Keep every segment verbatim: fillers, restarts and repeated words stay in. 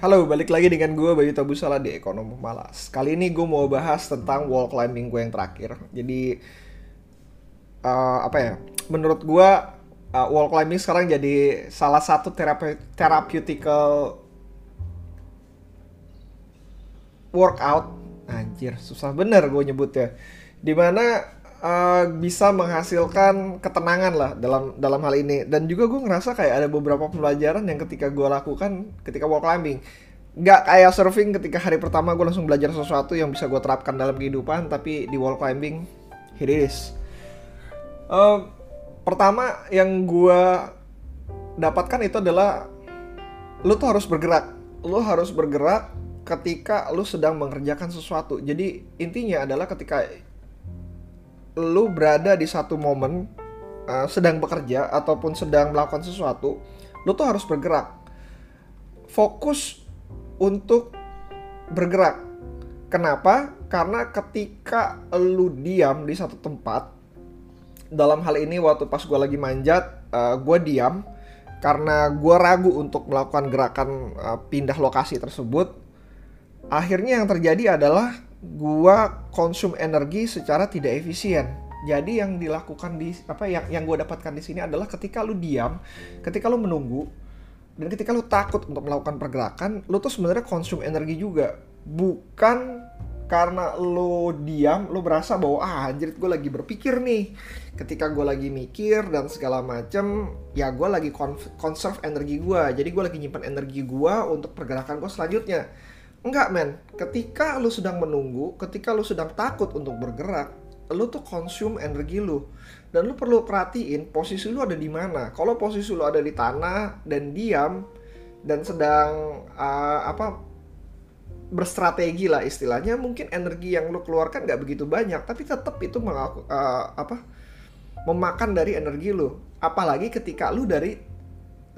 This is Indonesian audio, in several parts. Halo, balik lagi dengan gue Bayu Tabusala di Ekonomi Malas. Kali ini gue mau bahas tentang wall climbing gue yang terakhir. Jadi uh, apa ya? Menurut gue uh, wall climbing sekarang jadi salah satu terape- therapeutical workout. Anjir, susah bener gue nyebutnya. Dimana uh, bisa menghasilkan ketenangan lah dalam dalam hal ini. Dan juga gue ngerasa kayak ada beberapa pembelajaran yang ketika gue lakukan ketika wall climbing, gak kayak surfing ketika hari pertama gue langsung belajar sesuatu yang bisa gue terapkan dalam kehidupan. Tapi di wall climbing, here it is. uh, Pertama yang gue dapatkan itu adalah lu tuh harus bergerak. Lu harus bergerak ketika lu sedang mengerjakan sesuatu. Jadi intinya adalah ketika lu berada di satu momen, uh, sedang bekerja ataupun sedang melakukan sesuatu, lu tuh harus bergerak. Fokus untuk bergerak. Kenapa? Karena ketika lu diam di satu tempat, dalam hal ini waktu pas gue lagi manjat, uh, gue diam karena gue ragu untuk melakukan gerakan uh, pindah lokasi tersebut. Akhirnya yang terjadi adalah gua konsum energi secara tidak efisien. Jadi yang dilakukan di apa yang yang gua dapatkan di sini adalah ketika lu diam, ketika lu menunggu, dan ketika lu takut untuk melakukan pergerakan, lu tuh sebenarnya konsum energi juga. Bukan karena lu diam lu berasa bahwa ah anjir gua lagi berpikir nih. Ketika gua lagi mikir dan segala macem, ya gua lagi conserve energi gua. Jadi gua lagi nyimpan energi gua untuk pergerakan gua selanjutnya. Enggak men, ketika lu sedang menunggu, ketika lu sedang takut untuk bergerak, lu tuh consume energi lu. Dan lu perlu perhatiin posisi lu ada di mana. Kalau posisi lu ada di tanah dan diam dan sedang uh, apa berstrategi lah istilahnya, mungkin energi yang lu keluarkan nggak begitu banyak, tapi tetap itu mengaku, uh, apa memakan dari energi lu. Apalagi ketika lu dari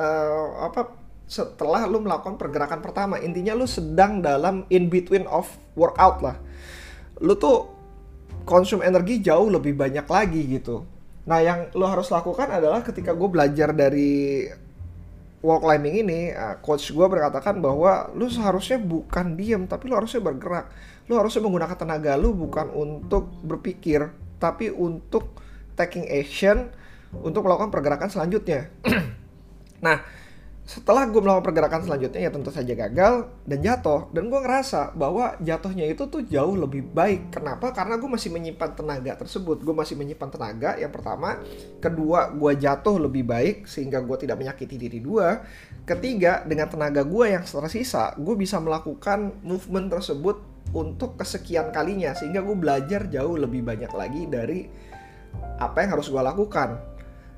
uh, apa setelah lu melakukan pergerakan pertama. Intinya lu sedang dalam in between of workout lah. Lu tuh konsum energi jauh lebih banyak lagi gitu. Nah yang lu harus lakukan adalah ketika gue belajar dari wall climbing ini, coach gue berkatakan bahwa lu seharusnya bukan diem, tapi lu harusnya bergerak. Lu harusnya menggunakan tenaga lu bukan untuk berpikir, tapi untuk taking action, untuk melakukan pergerakan selanjutnya. Nah setelah gue melakukan pergerakan selanjutnya, ya tentu saja gagal dan jatuh. Dan gue ngerasa bahwa jatuhnya itu tuh jauh lebih baik. Kenapa? Karena gue masih menyimpan tenaga tersebut. Gue masih menyimpan tenaga, yang pertama. Kedua, gue jatuh lebih baik sehingga gue tidak menyakiti diri gue. Ketiga, dengan tenaga gue yang tersisa, gue bisa melakukan movement tersebut untuk kesekian kalinya. Sehingga gue belajar jauh lebih banyak lagi dari apa yang harus gue lakukan.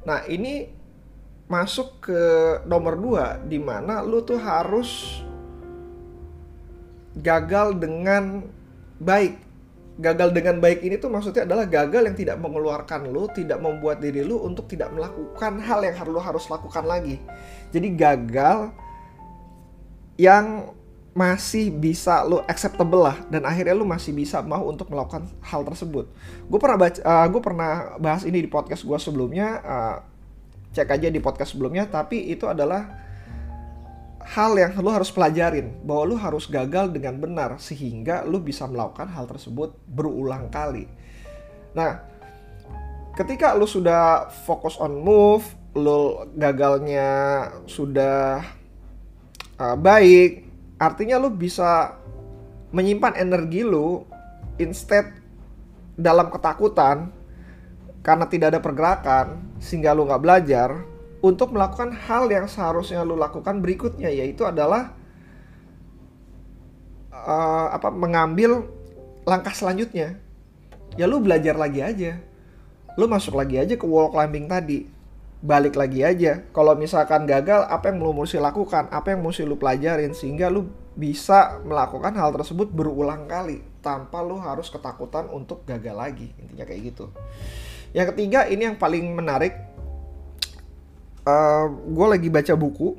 Nah, ini masuk ke nomor dua, di mana lu tuh harus gagal dengan baik. Gagal dengan baik ini tuh maksudnya adalah gagal yang tidak mengeluarkan lu, tidak membuat diri lu untuk tidak melakukan hal yang lu harus lakukan lagi. Jadi gagal yang masih bisa lu acceptable lah, dan akhirnya lu masih bisa mau untuk melakukan hal tersebut. Gue pernah baca, uh, gue pernah bahas ini di podcast gue sebelumnya. Uh, Cek aja di podcast sebelumnya, tapi itu adalah hal yang lu harus pelajarin. Bahwa lu harus gagal dengan benar sehingga lu bisa melakukan hal tersebut berulang kali. Nah, ketika lu sudah fokus on move, lu gagalnya sudah uh, baik, artinya lu bisa menyimpan energi lu instead dalam ketakutan karena tidak ada pergerakan, sehingga lu gak belajar untuk melakukan hal yang seharusnya lu lakukan berikutnya, yaitu adalah uh, apa mengambil langkah selanjutnya. Ya lu belajar lagi aja. Lu masuk lagi aja ke wall climbing tadi. Balik lagi aja. Kalau misalkan gagal, apa yang lu mesti lakukan? Apa yang mesti lu pelajarin? Sehingga lu bisa melakukan hal tersebut berulang kali tanpa lu harus ketakutan untuk gagal lagi. Intinya kayak gitu. Yang ketiga, ini yang paling menarik. Uh, gue lagi baca buku.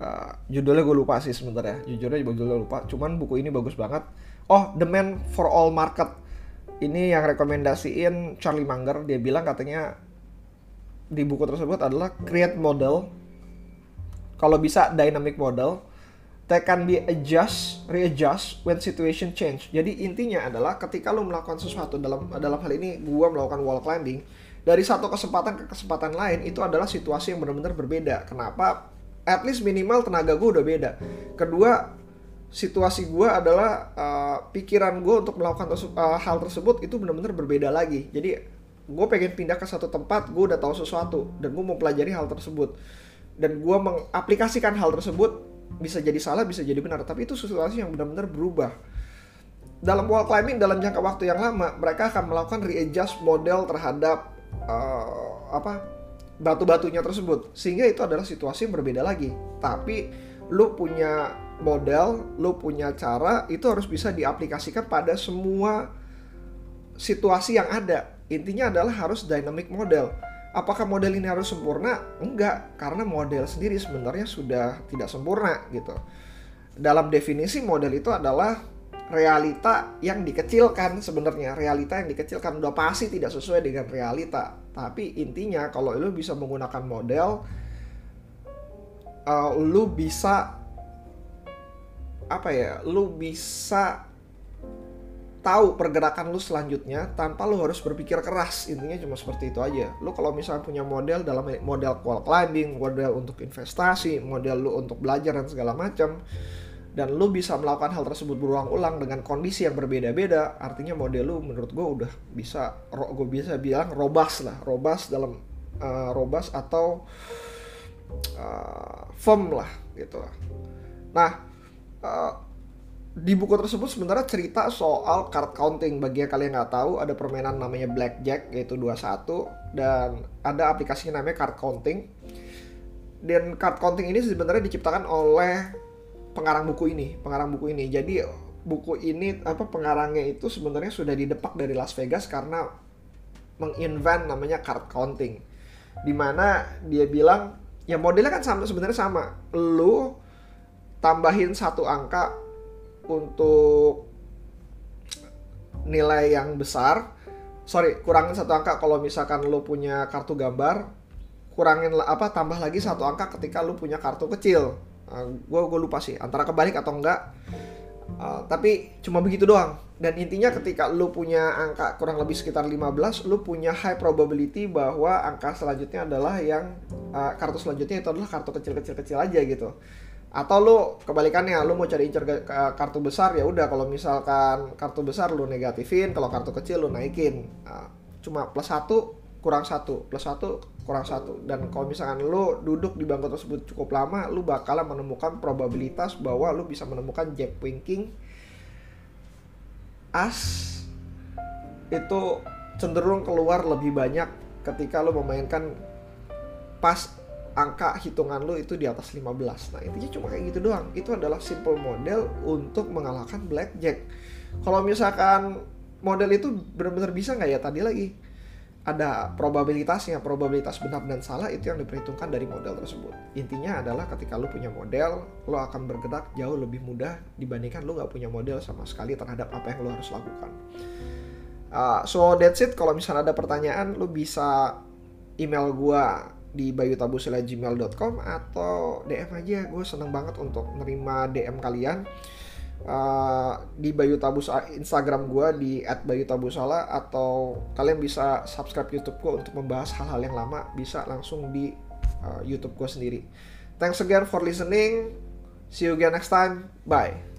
Uh, judulnya gue lupa sih sebentar ya. Jujurnya judulnya lupa. Cuman buku ini bagus banget. Oh, The Man for All Markets. Ini yang rekomendasiin Charlie Munger. Dia bilang katanya di buku tersebut adalah create model. Kalau bisa dynamic model. that can be adjust, readjust when situation change. Jadi intinya adalah ketika lo melakukan sesuatu, dalam dalam hal ini gua melakukan wall climbing, dari satu kesempatan ke kesempatan lain itu adalah situasi yang benar-benar berbeda. Kenapa? At least minimal tenaga gue udah beda. Kedua, situasi gue adalah uh, pikiran gue untuk melakukan terse uh, hal tersebut itu benar-benar berbeda lagi. Jadi gue pengen pindah ke satu tempat, gue udah tahu sesuatu dan gue mau pelajari hal tersebut. Dan gue mengaplikasikan hal tersebut, bisa jadi salah, bisa jadi benar, tapi itu situasi yang benar-benar berubah. Dalam wall climbing, dalam jangka waktu yang lama, mereka akan melakukan readjust model terhadap uh, apa batu-batunya tersebut, sehingga itu adalah situasi yang berbeda lagi. Tapi lu punya model, lu punya cara, itu harus bisa diaplikasikan pada semua situasi yang ada. Intinya adalah harus dynamic model. Apakah model ini harus sempurna? Enggak, karena model sendiri sebenarnya sudah tidak sempurna gitu. Dalam definisi model itu adalah realita yang dikecilkan sebenarnya. Realita yang dikecilkan udah pasti tidak sesuai dengan realita. Tapi intinya kalau lu bisa menggunakan model, uh, lu bisa apa ya? Lu bisa tahu pergerakan lu selanjutnya tanpa lu harus berpikir keras. Intinya cuma seperti itu aja. Lu kalau misalnya punya model, dalam model wall climbing, model untuk investasi, model lu untuk belajar dan segala macam, dan lu bisa melakukan hal tersebut berulang-ulang dengan kondisi yang berbeda-beda, artinya model lu menurut gue udah bisa, gue bisa bilang robust lah, robust dalam uh, robust atau uh, firm lah gitu lah. Nah, uh, di buku tersebut sebenarnya cerita soal card counting. Bagi yang kalian nggak tahu, ada permainan namanya Blackjack, yaitu dua puluh satu, dan ada aplikasinya namanya card counting. Dan card counting ini sebenarnya diciptakan oleh pengarang buku ini, pengarang buku ini. Jadi buku ini apa pengarangnya itu sebenarnya sudah didepak dari Las Vegas karena menginvent namanya card counting. Dimana dia bilang ya modelnya kan sama, sebenarnya sama. Lu tambahin satu angka untuk nilai yang besar, sorry, kurangin satu angka kalau misalkan lu punya kartu gambar, kurangin apa tambah lagi satu angka ketika lu punya kartu kecil. Uh, gua gua lupa sih antara kebalik atau enggak, uh, tapi cuma begitu doang. Dan intinya ketika lu punya angka kurang lebih sekitar lima belas, lu punya high probability bahwa angka selanjutnya adalah yang uh, kartu selanjutnya itu adalah kartu kecil-kecil-kecil aja gitu. Atau lu kebalikannya, lu mau cari incer kartu besar, ya udah kalau misalkan kartu besar lu negatifin, kalau kartu kecil lu naikin. Nah, cuma plus satu kurang satu, plus satu kurang satu. Dan kalau misalkan lu duduk di bangku tersebut cukup lama, lu bakalan menemukan probabilitas bahwa lu bisa menemukan jack, queen, king, as itu cenderung keluar lebih banyak ketika lu memainkan pas angka hitungan lu itu di atas lima belas. Nah, intinya cuma kayak gitu doang. Itu adalah simple model untuk mengalahkan Blackjack. Kalau misalkan model itu benar-benar bisa nggak ya, tadi lagi ada probabilitasnya, probabilitas benar dan salah itu yang diperhitungkan dari model tersebut. Intinya adalah ketika lu punya model, lu akan bergerak jauh lebih mudah dibandingkan lu nggak punya model sama sekali terhadap apa yang lu harus lakukan. Uh, so that's it. Kalau misalnya ada pertanyaan, lu bisa email gua di bayu tabusala at gmail dot com atau D M aja. Gue seneng banget untuk menerima D M kalian. Uh, di Bayu Tabusala Instagram gue di at bayu tabusala, atau kalian bisa subscribe YouTube gue untuk membahas hal-hal yang lama, bisa langsung di uh, YouTube gue sendiri. Thanks again for listening. See you again next time. Bye.